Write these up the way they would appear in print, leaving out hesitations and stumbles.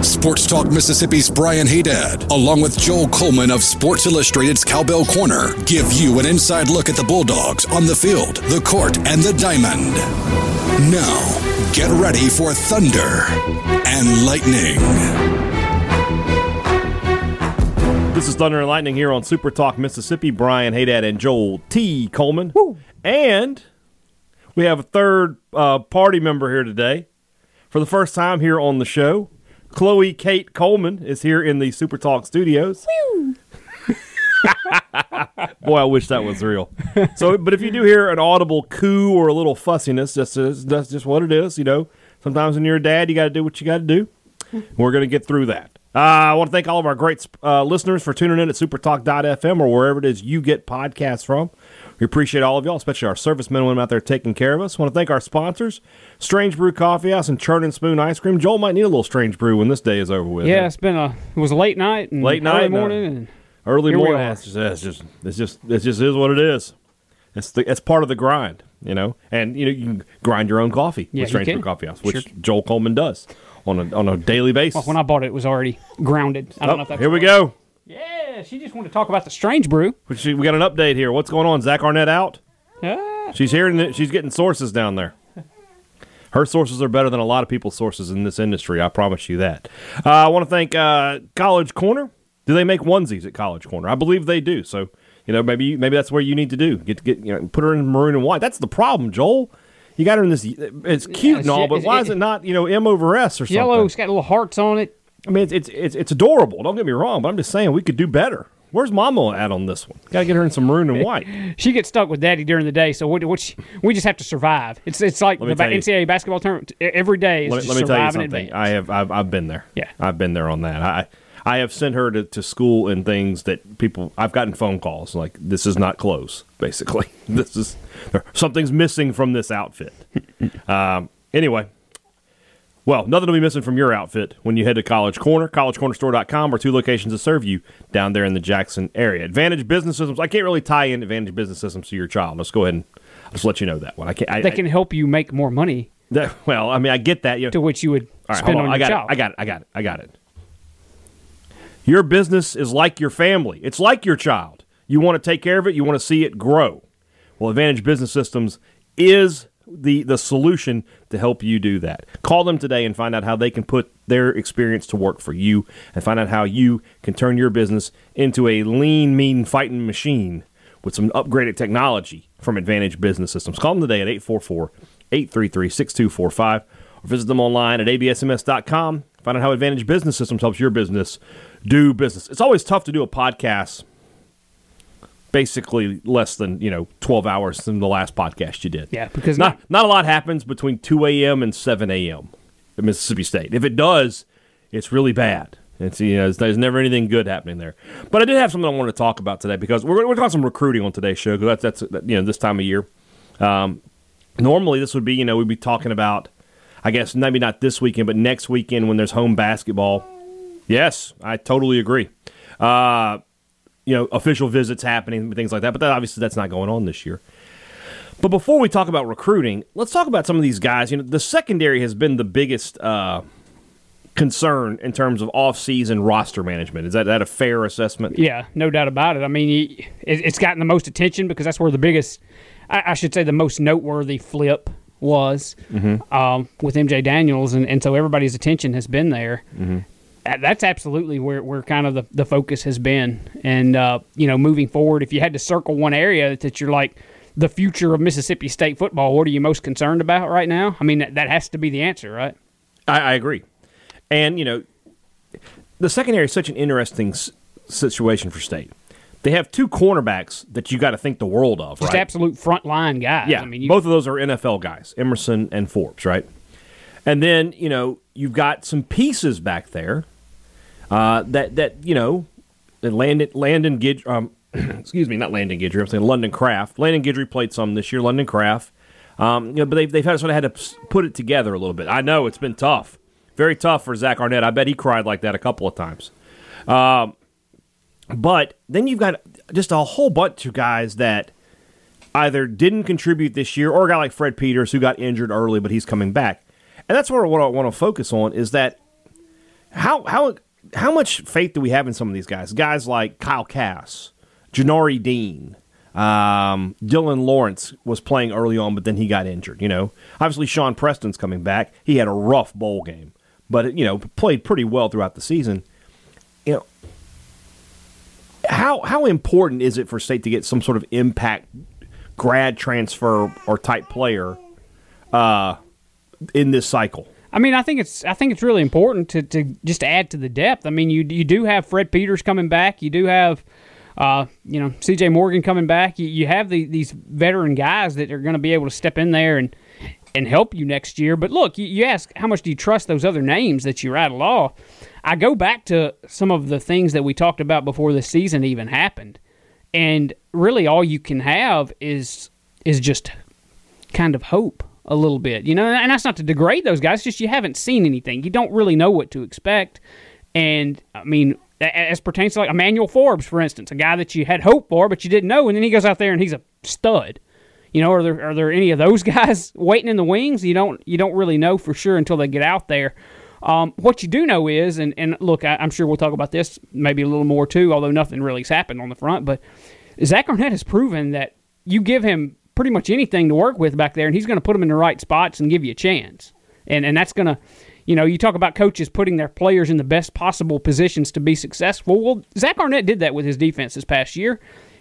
Sports Talk Mississippi's Brian Haydad, along with Joel Coleman of Sports Illustrated's Cowbell Corner, give you an inside look at the Bulldogs on the field, the court, and the diamond. Now, get ready for Thunder and Lightning. This is Thunder and Lightning here on Super Talk Mississippi. Brian Haydad and Joel T. Coleman. Woo. And we have a third party member here today. For the first time here on the show, Chloe Kate Coleman is here in the Super Talk studios. Boy, I wish that was real. So, but if you do hear an audible coo or a little fussiness, that's just what it is. You know, sometimes when you're a dad, you got to do what you got to do. We're going to get through that. I want to thank all of our great listeners for tuning in at supertalk.fm or wherever it is you get podcasts from. We appreciate all of y'all, especially our servicemen and women out there taking care of us. I want to thank our sponsors, Strange Brew Coffee House and Churn and Spoon Ice Cream. Joel might need a little Strange Brew when this day is over with. Yeah, it was a late night and early morning. It just is what it is. It's part of the grind, you know. And you know, you can grind your own coffee with Strange Brew Coffee House, which Joel Coleman does on a daily basis. Well, when I bought it, it was already grounded. I don't know if that's here we go. Yeah, she just wanted to talk about the Strange Brew. We got an update here. What's going on? Zach Arnett out. She's hearing that. She's getting sources down there. Her sources are better than a lot of people's sources in this industry. I promise you that. I want to thank College Corner. Do they make onesies at College Corner? I believe they do. So you know, maybe that's where you need to do get you know, put her in maroon and white. That's the problem, Joel. You got her in this. It's cute and all, but why is it not M over S or something? Yellow. It's got little hearts on it. I mean, it's adorable. Don't get me wrong, but I'm just saying we could do better. Where's Mama at on this one? Got to get her in some maroon and white. She gets stuck with Daddy during the day, so we just have to survive. It's like the NCAA basketball tournament every day. Let me tell you something. I've been there. Yeah, I've been there on that. I have sent her to school and things that people. I've gotten phone calls like this is not clothes. Basically, something's missing from this outfit. Anyway. Well, nothing will be missing from your outfit when you head to College Corner, collegecornerstore.com, or two locations that serve you down there in the Jackson area. Advantage Business Systems. I can't really tie in Advantage Business Systems to your child. Let's go ahead and just let you know that one. They can help you make more money. Well, I mean, I get that. You know, to which you would spend on your child. I got it. Your business is like your family. It's like your child. You want to take care of it. You want to see it grow. Well, Advantage Business Systems is the solution to help you do that. Call them today and find out how they can put their experience to work for you and find out how you can turn your business into a lean, mean, fighting machine with some upgraded technology from Advantage Business Systems. Call them today at 844-833-6245 or visit them online at absms.com. Find out how Advantage Business Systems helps your business do business. It's always tough to do a podcast basically less than 12 hours than the last podcast you did. Yeah, because not a lot happens between 2 a.m. and 7 a.m. at Mississippi State. If it does, it's really bad. It's there's never anything good happening there. But I did have something I wanted to talk about today because we're talking some recruiting on today's show because that's this time of year. Normally this would be we'd be talking about I guess maybe not this weekend but next weekend when there's home basketball. Yes, I totally agree. Official visits happening and things like that. But that's not going on this year. But before we talk about recruiting, let's talk about some of these guys. The secondary has been the biggest concern in terms of off-season roster management. Is that a fair assessment? Yeah, no doubt about it. I mean, it's gotten the most attention because that's where the biggest, I should say the most noteworthy flip was with MJ Daniels. And so everybody's attention has been there. Mm-hmm. That's absolutely where kind of the focus has been. And, moving forward, if you had to circle one area that you're like the future of Mississippi State football, what are you most concerned about right now? I mean, that has to be the answer, right? I agree. And, the secondary is such an interesting situation for State. They have two cornerbacks that you got to think the world of, right? Just absolute frontline guys. Yeah, both of those are NFL guys, Emerson and Forbes, right? And then, you've got some pieces back there that Landon Guidry, excuse me, not Landon Guidry, I'm saying London Kraft. Landon Guidry played some this year, London Kraft. But they've had, sort of had to put it together a little bit. I know it's been tough. Very tough for Zach Arnett. I bet he cried like that a couple of times. But then you've got just a whole bunch of guys that either didn't contribute this year or a guy like Fred Peters who got injured early, but he's coming back. And that's what I want to focus on is that how much faith do we have in some of these guys? Guys like Kyle Cass, Janari Dean, Dylan Lawrence was playing early on, but then he got injured. You know, obviously Sean Preston's coming back. He had a rough bowl game, but you know played pretty well throughout the season. You know, how important is it for State to get some sort of impact grad transfer or type player in this cycle? I mean, I think it's really important to just add to the depth. I mean, you do have Fred Peters coming back. You do have. C.J. Morgan coming back. You have these veteran guys that are going to be able to step in there and help you next year. But look, you ask how much do you trust those other names that you rattle off? I go back to some of the things that we talked about before the season even happened, and really all you can have is just kind of hope a little bit, you know. And that's not to degrade those guys; it's just you haven't seen anything. You don't really know what to expect, and I mean. As pertains to like Emmanuel Forbes, for instance, a guy that you had hope for but you didn't know, and then he goes out there and he's a stud. You know, are there any of those guys waiting in the wings? You don't really know for sure until they get out there. What you do know is, and look, I'm sure we'll talk about this maybe a little more too, although nothing really's happened on the front. But Zach Arnett has proven that you give him pretty much anything to work with back there, and he's going to put him in the right spots and give you a chance. And that's going to. You know, you talk about coaches putting their players in the best possible positions to be successful. Well, Zach Arnett did that with his defense this past year.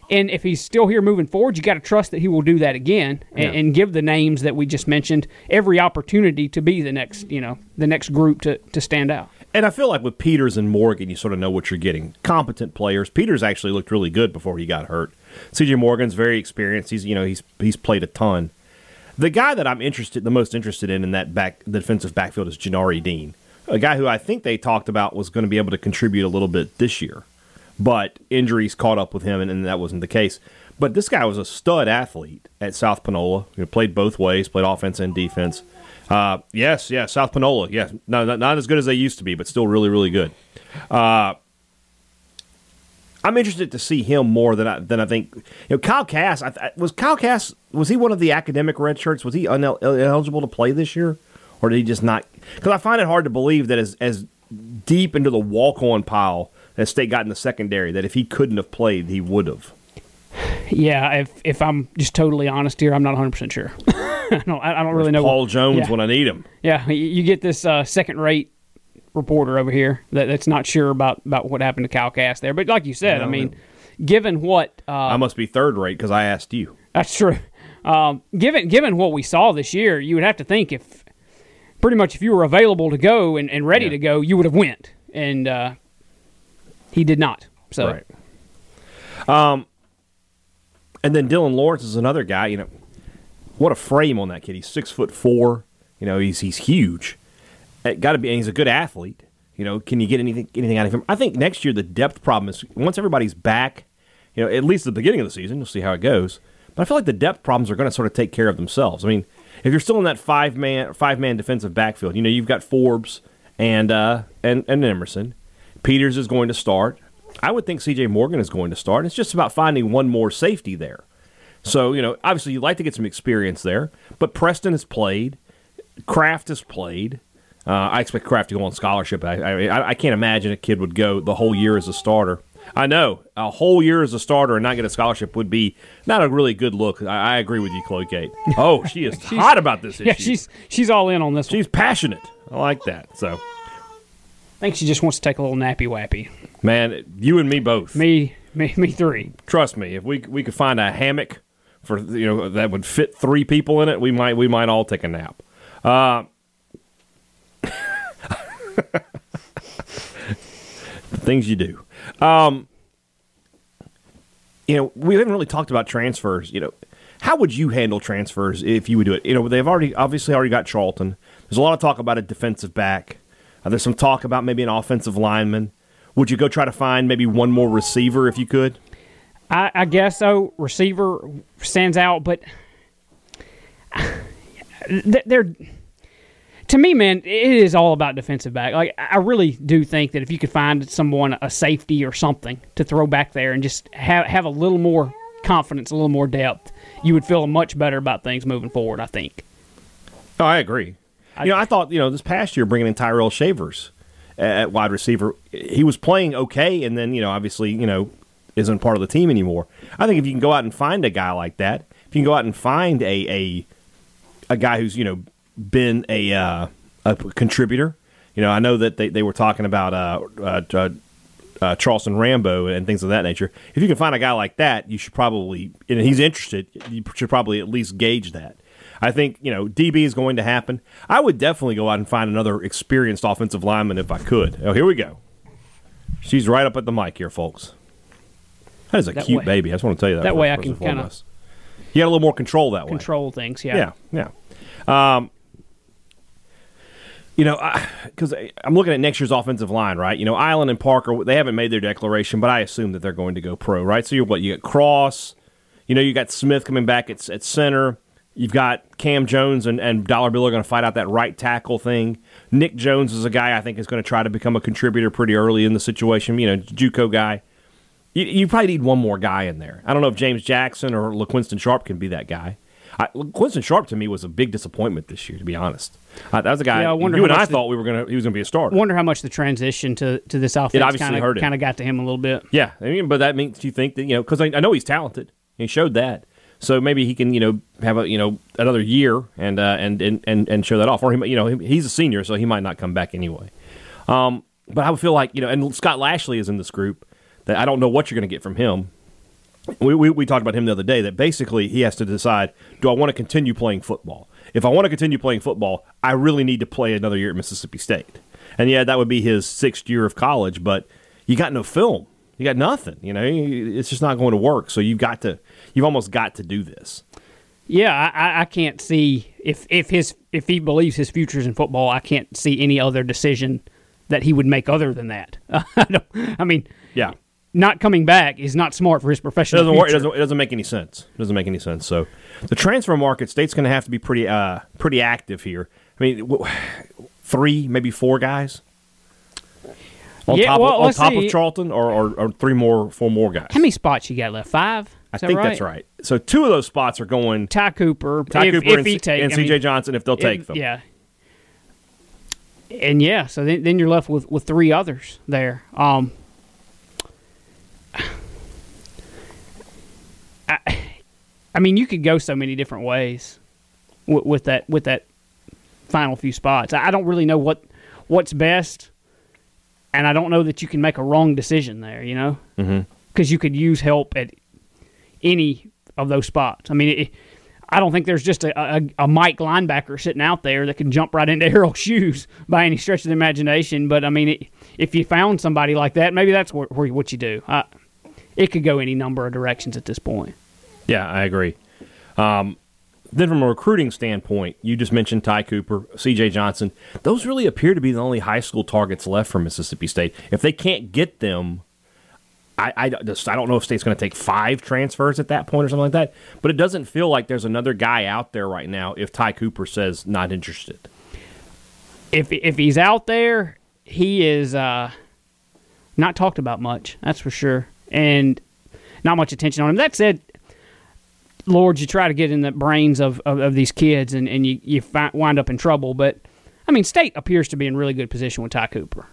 And if he's still here moving forward, you got to trust that he will do that again and give the names that we just mentioned every opportunity to be the next group to stand out. And I feel like with Peters and Morgan, you sort of know what you're getting. Competent players. Peters actually looked really good before he got hurt. C.J. Morgan's very experienced. He's played a ton. The guy that I'm most interested in that the defensive backfield is Janari Dean, a guy who I think they talked about was going to be able to contribute a little bit this year, but injuries caught up with him, and that wasn't the case. But this guy was a stud athlete at South Panola. He played both ways, played offense and defense. South Panola, yes. No, not as good as they used to be, but still really, really good. I'm interested to see him more than I think. You know, Kyle Cass was he one of the academic redshirts? Was he ineligible to play this year, or did he just not? Because I find it hard to believe that as deep into the walk-on pile that State got in the secondary, that if he couldn't have played, he would have. Yeah, if I'm just totally honest here, I'm not 100% sure. I don't really know. Paul Jones when I need him. Yeah, you get this second-rate reporter over here that's not sure about what happened to Kyle Cass there. But like you said, given what... I must be third-rate because I asked you. That's true. Given what we saw this year, you would have to think if pretty much if you were available to go and ready to go, you would have went. And he did not. So. Right. And then Dylan Lawrence is another guy. You know, what a frame on that kid. He's 6'4". You know, he's huge. Got to be, and he's a good athlete. You know, can you get anything out of him? I think next year the depth problem is once everybody's back. You know, at least at the beginning of the season, you'll see how it goes. But I feel like the depth problems are going to sort of take care of themselves. I mean, if you're still in that five man defensive backfield, you know, you've got Forbes and Emerson. Peters is going to start. I would think C.J. Morgan is going to start. It's just about finding one more safety there. So you know, obviously you'd like to get some experience there. But Preston has played. Kraft has played. I expect Kraft to go on scholarship. I can't imagine a kid would go the whole year as a starter. I know, a whole year as a starter and not get a scholarship would be not a really good look. I agree with you, Chloe Kate. Oh, she is hot about this issue. Yeah, she's all in on this one. She's passionate. I like that. So, I think she just wants to take a little nappy-wappy. Man, you and me both. Me three. Trust me, if we could find a hammock for that would fit three people in it, we might all take a nap. Things you do. We haven't really talked about transfers. You know, how would you handle transfers if you would do it? You know, they've obviously already got Charlton. There's a lot of talk about a defensive back. There's some talk about maybe an offensive lineman. Would you go try to find maybe one more receiver if you could? I guess so. Receiver stands out, but they're to me, man, it is all about defensive back. Like, I really do think that if you could find someone, a safety or something, to throw back there and just have a little more confidence, a little more depth, you would feel much better about things moving forward, I think. No, I agree. I thought, this past year bringing in Tyrell Shavers at wide receiver, he was playing okay and then, obviously, isn't part of the team anymore. I think if you can go out and find a guy like that, if you can go out and find a guy who's, been a contributor. I know that they were talking about Charleston Rambo and things of that nature. If you can find a guy like that, you should probably, and he's interested, you should probably at least gauge that. I think, DB is going to happen. I would definitely go out and find another experienced offensive lineman if I could. Oh, here we go. She's right up at the mic here, folks. That is a cute baby. I just want to tell you that. That way I can kind of... You got a little more control that way. Control things, yeah. Yeah, yeah. Because I'm looking at next year's offensive line, right? Island and Parker, they haven't made their declaration, but I assume that they're going to go pro, right? So you got Cross, you got Smith coming back at center. You've got Cam Jones and Dollar Bill are going to fight out that right tackle thing. Nick Jones is a guy I think is going to try to become a contributor pretty early in the situation, JUCO guy. You probably need one more guy in there. I don't know if James Jackson or LaQuinston Sharp can be that guy. LaQuinston Sharp to me was a big disappointment this year, to be honest. That was a guy. I thought he was going to be a starter. Wonder how much the transition to this offense kind of got to him a little bit. Yeah, but that means you think that because I know he's talented. He showed that, so maybe he can have a another year and show that off. Or he he's a senior, so he might not come back anyway. But I would feel like and Scott Lashley is in this group. That I don't know what you're going to get from him. We talked about him the other day, that basically he has to decide, do I want to continue playing football? If I want to continue playing football, I really need to play another year at Mississippi State. And, yeah, that would be his 6th year of college, but you got no film. You got nothing. It's just not going to work. So you've almost got to do this. Yeah, I can't see if he believes his future's in football, I can't see any other decision that he would make other than that. Yeah. Not coming back is not smart for his professional future. It doesn't make any sense. So the transfer market, State's going to have to be pretty active here. 3, maybe 4 guys on top of Charlton, or 4 more guys. How many spots you got left? 5? That's right. So 2 of those spots are going Ty Cooper, and C.J. Johnson if they'll take them. Yeah. And yeah, so then you're left with 3 others there. You could go so many different ways with that final few spots. I don't really know what's best, and I don't know that you can make a wrong decision there, because you could use help at any of those spots. I don't think there's just a Mike linebacker sitting out there that can jump right into Errol's shoes by any stretch of the imagination. But, if you found somebody like that, maybe that's what you do. It could go any number of directions at this point. Yeah, I agree. Then from a recruiting standpoint, you just mentioned Ty Cooper, C.J. Johnson. Those really appear to be the only high school targets left for Mississippi State. If they can't get them, I don't know if State's going to take 5 transfers at that point or something like that, but it doesn't feel like there's another guy out there right now if Ty Cooper says not interested. If he's out there, he is not talked about much, that's for sure, and not much attention on him. That said, Lord, you try to get in the brains of these kids and you wind up in trouble, but, State appears to be in really good position with Ty Cooper.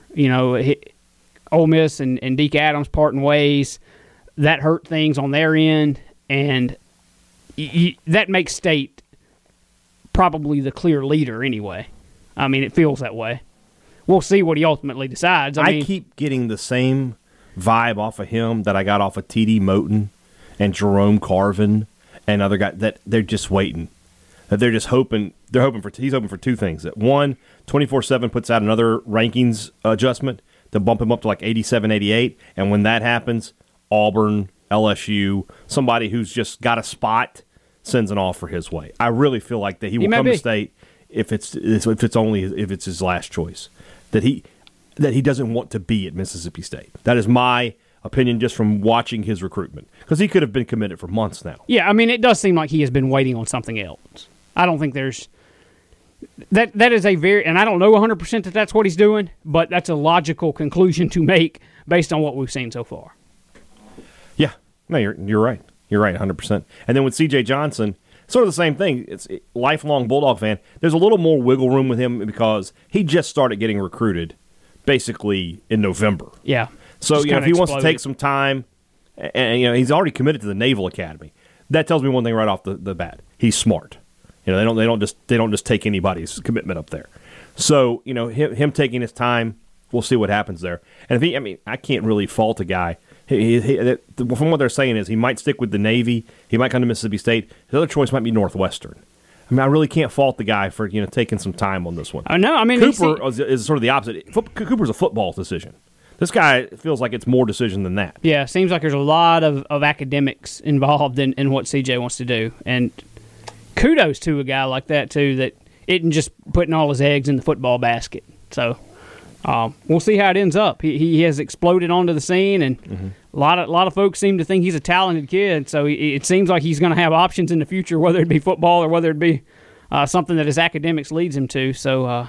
Ole Miss and Deke Adams parting ways, that hurt things on their end, and that makes State probably the clear leader anyway. It feels that way. We'll see what he ultimately decides. I keep getting the same vibe off of him that I got off of T.D. Moten and Jerome Carvin and other guys, that they're just waiting. They're just hoping. He's hoping for 2 things. That one, 24/7 puts out another rankings adjustment to bump him up to like 87, 88. And when that happens, Auburn, LSU, somebody who's just got a spot sends an offer his way. I really feel like that he will come to State if it's his last choice. That he doesn't want to be at Mississippi State. That is my opinion just from watching his recruitment, because he could have been committed for months now. Yeah, I mean, it does seem like he has been waiting on something else. I don't think there's that is a very, and I don't know 100% that's what he's doing, but that's a logical conclusion to make based on what we've seen so far. Yeah, no, you're right. You're right, 100%. And then with C.J. Johnson, sort of the same thing. It's a lifelong Bulldog fan. There's a little more wiggle room with him because he just started getting recruited basically in November. Yeah. So, you know, if he wants to take some time, and, you know, he's already committed to the Naval Academy. That tells me one thing right off the bat. He's smart. You know, they don't just take anybody's commitment up there. So, you know, him taking his time, we'll see what happens there. And if he, I mean, I can't really fault a guy. He, from what they're saying is he might stick with the Navy. He might come to Mississippi State. His other choice might be Northwestern. I mean, I really can't fault the guy for, you know, taking some time on this one. Oh, no, I mean, Cooper is sort of the opposite. Cooper's a football decision. This guy feels like it's more decision than that. Yeah, seems like there's a lot of academics involved in what CJ wants to do. And kudos to a guy like that, too, that isn't just putting all his eggs in the football basket. So we'll see how it ends up. He has exploded onto the scene, and a lot of folks seem to think he's a talented kid. So it seems like he's going to have options in the future, whether it be football or whether it be something that his academics leads him to. So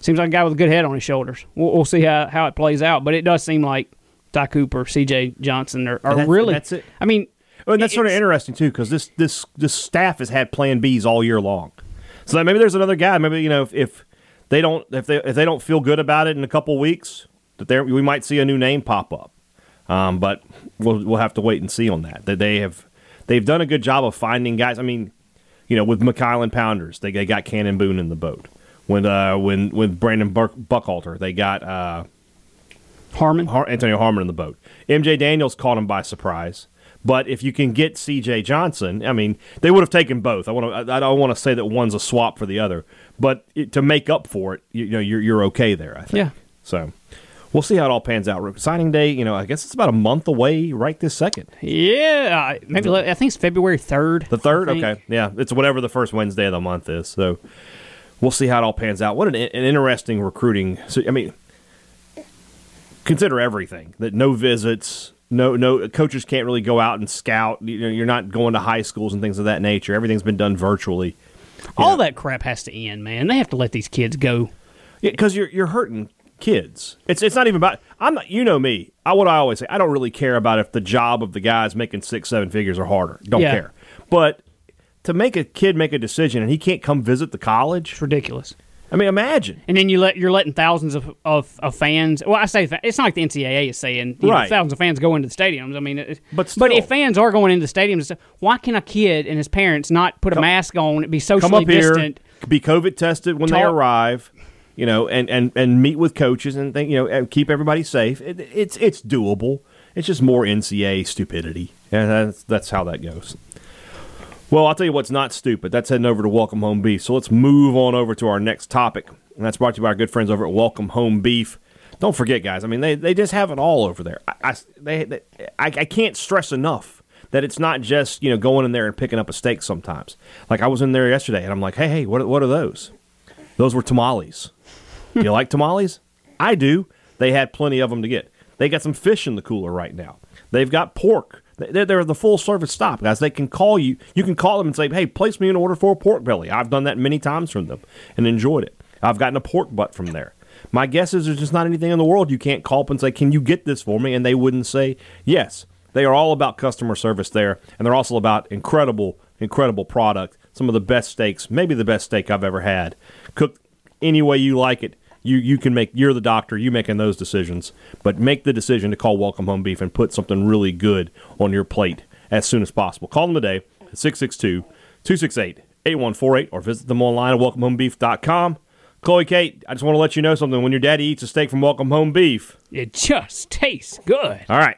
seems like a guy with a good head on his shoulders. We'll see how it plays out, but it does seem like Ty Cooper, C.J. Johnson are really. That's it. I mean, and that's sort of interesting too, because this staff has had Plan Bs all year long. So maybe there's another guy. Maybe, you know, if they don't feel good about it in a couple weeks, that we might see a new name pop up. But we'll have to wait and see on that. That they've done a good job of finding guys. I mean, you know, with McKaylen Pounders, they got Cannon Boone in the boat. When Brandon Buckhalter, they got Harmon, Antonio Harmon in the boat. MJ Daniels caught him by surprise. But if you can get C.J. Johnson, I mean, they would have taken both. I don't want to say that one's a swap for the other, but to make up for it, you're okay there, I think. Yeah. So we'll see how it all pans out. Signing day, you know, I guess it's about a month away right this second. Yeah, maybe I think it's February 3rd. The 3rd? Okay. Yeah, it's whatever the first Wednesday of the month is. So we'll see how it all pans out. What an interesting recruiting. So, I mean, consider everything. That no visits. No, coaches can't really go out and scout. You know, you're not going to high schools and things of that nature. Everything's been done virtually. All that crap has to end, man. They have to let these kids go. Yeah, because you're hurting kids. It's not even about. I'm not. You know me. What I always say. I don't really care about if the job of the guys making 6-7 figures or harder. Don't care. But to make a kid make a decision and he can't come visit the college, it's ridiculous. I mean, imagine. And then you're letting thousands of fans. Well, I say it's not like the NCAA is saying you know, thousands of fans go into the stadiums. I mean, but if fans are going into the stadiums, why can a kid and his parents not put a mask on and be socially distant? Come up here, be COVID tested when they arrive, you know, and meet with coaches and think, you know, and keep everybody safe. It's doable. It's just more NCAA stupidity, and that's how that goes. Well, I'll tell you what's not stupid. That's heading over to Welcome Home Beef. So let's move on over to our next topic, and that's brought to you by our good friends over at Welcome Home Beef. Don't forget, guys, I mean, they just have it all over there. I can't stress enough that it's not just, you know, going in there and picking up a steak sometimes. Like, I was in there yesterday, and I'm like, hey, what are those? Those were tamales. Do you like tamales? I do. They had plenty of them to get. They got some fish in the cooler right now. They've got pork. They're the full-service stop, guys. They can call you. You can call them and say, hey, place me an order for a pork belly. I've done that many times from them and enjoyed it. I've gotten a pork butt from there. My guess is there's just not anything in the world you can't call up and say, can you get this for me? And they wouldn't say yes. They are all about customer service there, and they're also about incredible, incredible product. Some of the best steaks, maybe the best steak I've ever had. Cooked any way you like it. You can make. You're the doctor. You're making those decisions. But make the decision to call Welcome Home Beef and put something really good on your plate as soon as possible. Call them today at 662-268-8148 or visit them online at welcomehomebeef.com. Chloe Kate, I just want to let you know something. When your daddy eats a steak from Welcome Home Beef, it just tastes good. All right.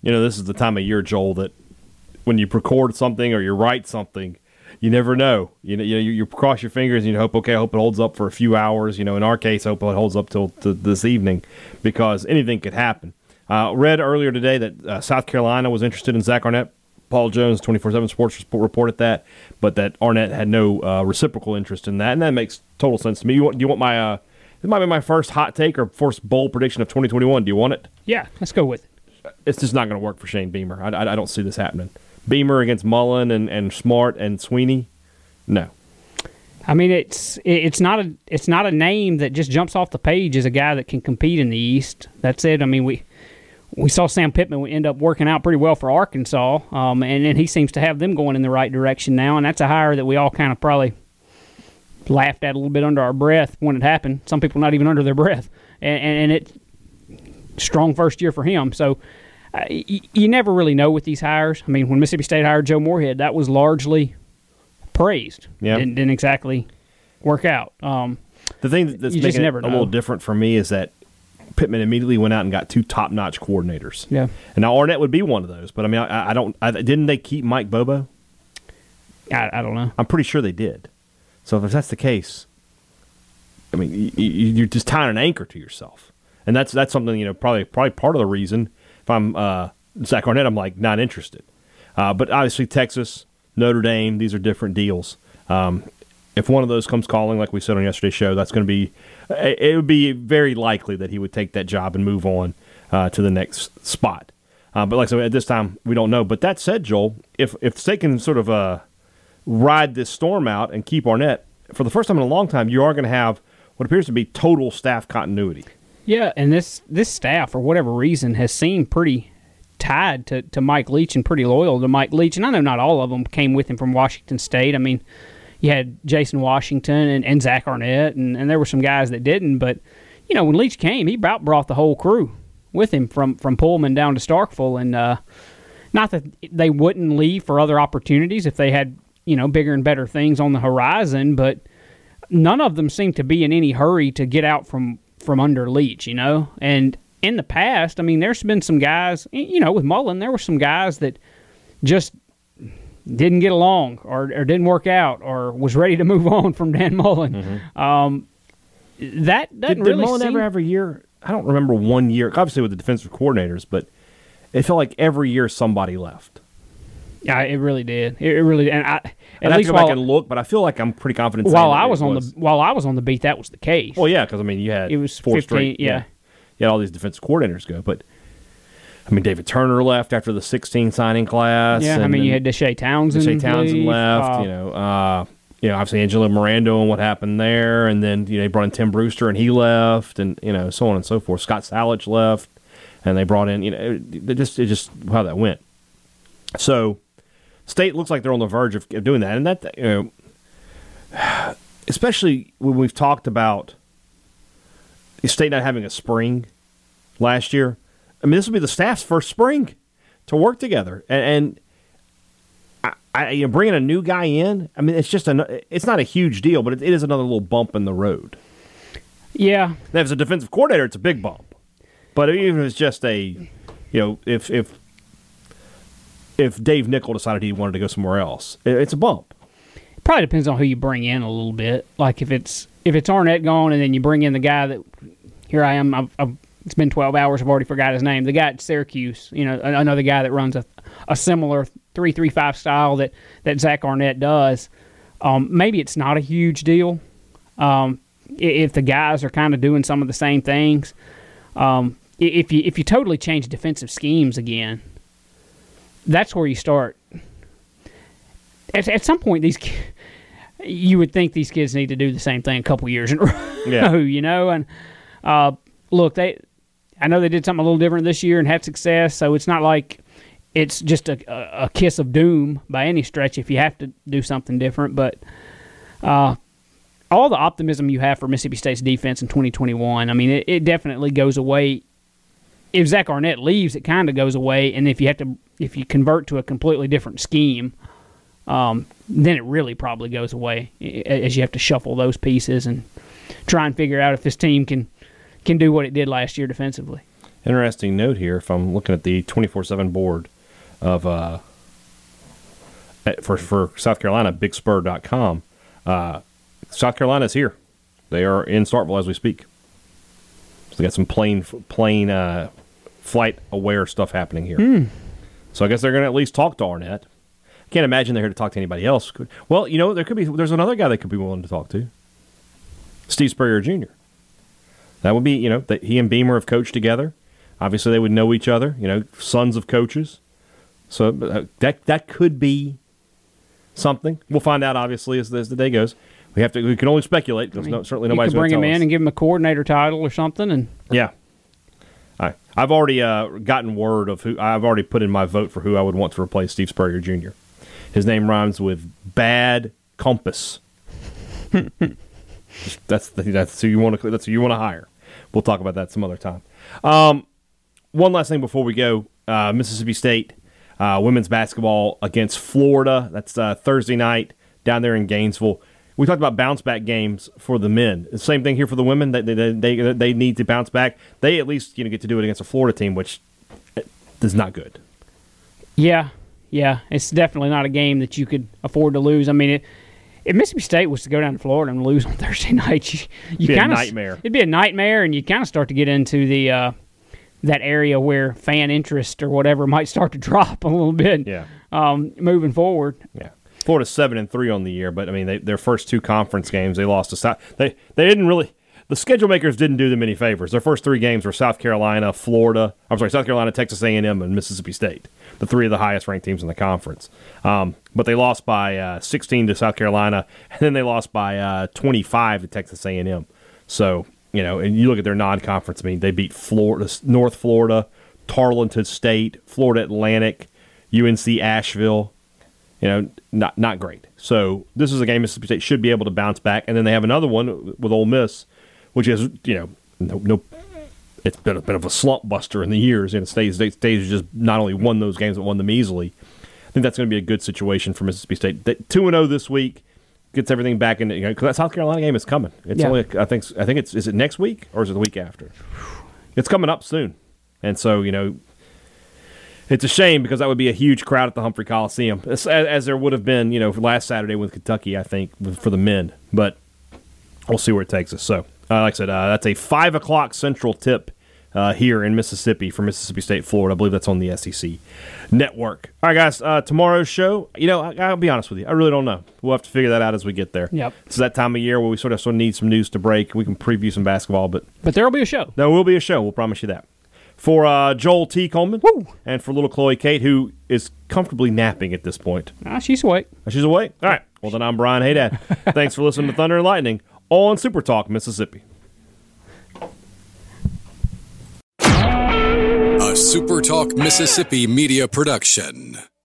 You know, this is the time of year, Joel, that when you record something or you write something, you never know. You cross your fingers and you hope, okay, I hope it holds up for a few hours. You know, in our case, I hope it holds up till this evening, because anything could happen. Read earlier today that South Carolina was interested in Zach Arnett. Paul Jones, 24/7 Sports, reported that, but that Arnett had no reciprocal interest in that, and that makes total sense to me. Do you want my? This might be my first hot take or first bold prediction of 2021. Do you want it? Yeah, let's go with it. it's just not going to work for Shane Beamer. I don't see this happening. Beamer against Mullen and Smart and Sweeney, no. I mean, it's not a name that just jumps off the page as a guy that can compete in the East. That's it. I mean, we saw Sam Pittman end up working out pretty well for Arkansas, and then he seems to have them going in the right direction now, and that's a hire that we all kind of probably laughed at a little bit under our breath when it happened. Some people not even under their breath, and it's strong first year for him. So you never really know with these hires. I mean, when Mississippi State hired Joe Moorhead, that was largely praised. Yeah, didn't exactly work out. The thing that's making it a little different for me is that Pittman immediately went out and got two top-notch coordinators. Yeah, and now Arnett would be one of those. But I mean, didn't they keep Mike Bobo? I don't know. I'm pretty sure they did. So if that's the case, I mean, you're just tying an anchor to yourself, and that's something, you know, probably part of the reason. If I'm Zach Arnett, I'm like not interested. But obviously Texas, Notre Dame, these are different deals. If one of those comes calling, like we said on yesterday's show, that's going to be. It would be very likely that he would take that job and move on to the next spot. But like I said, at this time we don't know. But that said, Joel, if they can sort of ride this storm out and keep Arnett, for the first time in a long time, you are going to have what appears to be total staff continuity. Yeah, and this staff, for whatever reason, has seemed pretty tied to Mike Leach and pretty loyal to Mike Leach. And I know not all of them came with him from Washington State. I mean, you had Jason Washington and Zach Arnett, and there were some guys that didn't. But, you know, when Leach came, he brought the whole crew with him from Pullman down to Starkville. And not that they wouldn't leave for other opportunities if they had, you know, bigger and better things on the horizon, but none of them seem to be in any hurry to get out from under Leach, you know. And in the past, I mean, there's been some guys, you know, with Mullen, there were some guys that just didn't get along or didn't work out or was ready to move on from Dan Mullen. Mm-hmm. That doesn't did really Mullen seem... ever have a year? I don't remember one year, obviously with the defensive coordinators, but it felt like every year somebody left. Yeah, it really did. It really did. And I have to go back and look, but I feel like I'm pretty confident. While I was on the beat, that was the case. Well, yeah, because I mean, you had it was 4 straight. Yeah, you had all these defensive coordinators go, but I mean, David Turner left after the 2016 signing class. Yeah, and, I mean, you had Deshae Townsend. Deshae Townsend left. You know, obviously Angelo Miranda and what happened there, and then you know they brought in Tim Brewster and he left, and you know so on and so forth. Scott Salich left, and they brought in you know it just how that went. So. State looks like they're on the verge of doing that, and that, you know, especially when we've talked about State not having a spring last year. I mean, this will be the staff's first spring to work together, and you know, bringing a new guy in. I mean, it's not a huge deal, but it is another little bump in the road. Yeah, now, if it's a defensive coordinator, it's a big bump, but even if it's just a, you know, if Dave Nickel decided he wanted to go somewhere else, it's a bump. It probably depends on who you bring in a little bit. Like if it's Arnett gone and then you bring in the guy that here I am. It's been 12 hours. I've already forgot his name. The guy at Syracuse, you know, another guy that runs a similar 3-3-5 style that Zach Arnett does. Maybe it's not a huge deal if the guys are kind of doing some of the same things. If you totally change defensive schemes again. That's where you start. At some point, you would think these kids need to do the same thing a couple years in a row, yeah. You know. And look, I know they did something a little different this year and had success, so it's not like it's just a kiss of doom by any stretch if you have to do something different. But all the optimism you have for Mississippi State's defense in 2021, I mean, it definitely goes away. If Zach Arnett leaves, it kind of goes away, and if you convert to a completely different scheme, then it really probably goes away as you have to shuffle those pieces and try and figure out if this team can do what it did last year defensively. Interesting note here, if I'm looking at the 24/7 board of for South Carolina, bigspur.com, South Carolina's here. They are in Starkville as we speak. So they got some plain flight-aware stuff happening here. Mm. So I guess they're going to at least talk to Arnett. I can't imagine they're here to talk to anybody else. Well, you know, there's another guy they could be willing to talk to, Steve Spurrier Jr. That would be, you know, he and Beamer have coached together. Obviously, they would know each other, you know, sons of coaches. So that could be something. We'll find out, obviously, as the day goes. We can only speculate. There's certainly nobody's going to tell us. You could bring him in and give him a coordinator title or something. And yeah. All right. I've already gotten word of who. I've already put in my vote for who I would want to replace Steve Spurrier Jr. His name rhymes with Bad Compass. That's who you want to. That's who you want to hire. We'll talk about that some other time. One last thing before we go, Mississippi State women's basketball against Florida. That's Thursday night down there in Gainesville. We talked about bounce back games for the men. The same thing here for the women. They need to bounce back. They at least get to do it against a Florida team, which is not good. Yeah, it's definitely not a game that you could afford to lose. I mean, if Mississippi State was to go down to Florida and lose on Thursday night, it'd be a nightmare, and you kind of start to get into the that area where fan interest or whatever might start to drop a little bit. Yeah. Moving forward. Yeah. Florida's 7-3 on the year, but I mean, their first two conference games they lost to South. They didn't really. The schedule makers didn't do them any favors. Their first three games were South Carolina, Texas A&M, and Mississippi State. The three of the highest ranked teams in the conference. But they lost by 16 to South Carolina, and then they lost by 25 to Texas A&M. So, and you look at their non-conference, I mean, they beat North Florida, Tarleton State, Florida Atlantic, UNC Asheville. Not great. So this is a game Mississippi State should be able to bounce back. And then they have another one with Ole Miss, which is, it's been a bit of a slump buster in the years. And State has just not only won those games, but won them easily. I think that's going to be a good situation for Mississippi State. 2-0 this week, gets everything back in. Because that South Carolina game is coming. It's only, I think it's, is it next week or is it the week after? It's coming up soon. And so, it's a shame because that would be a huge crowd at the Humphrey Coliseum, as there would have been, last Saturday with Kentucky, I think, for the men. But we'll see where it takes us. So, like I said, that's a 5 o'clock Central tip here in Mississippi for Mississippi State, Florida. I believe that's on the SEC network. All right, guys, tomorrow's show, I'll be honest with you. I really don't know. We'll have to figure that out as we get there. Yep. It's that time of year where we sort of need some news to break. We can preview some basketball. But there will be a show. There will be a show. We'll promise you that. For Joel T. Coleman, woo, and for little Chloe Kate, who is comfortably napping at this point. She's awake. She's awake? All right. Well, then I'm Brian Haydad. Thanks for listening to Thunder and Lightning on Super Talk Mississippi. A Super Talk Mississippi media production.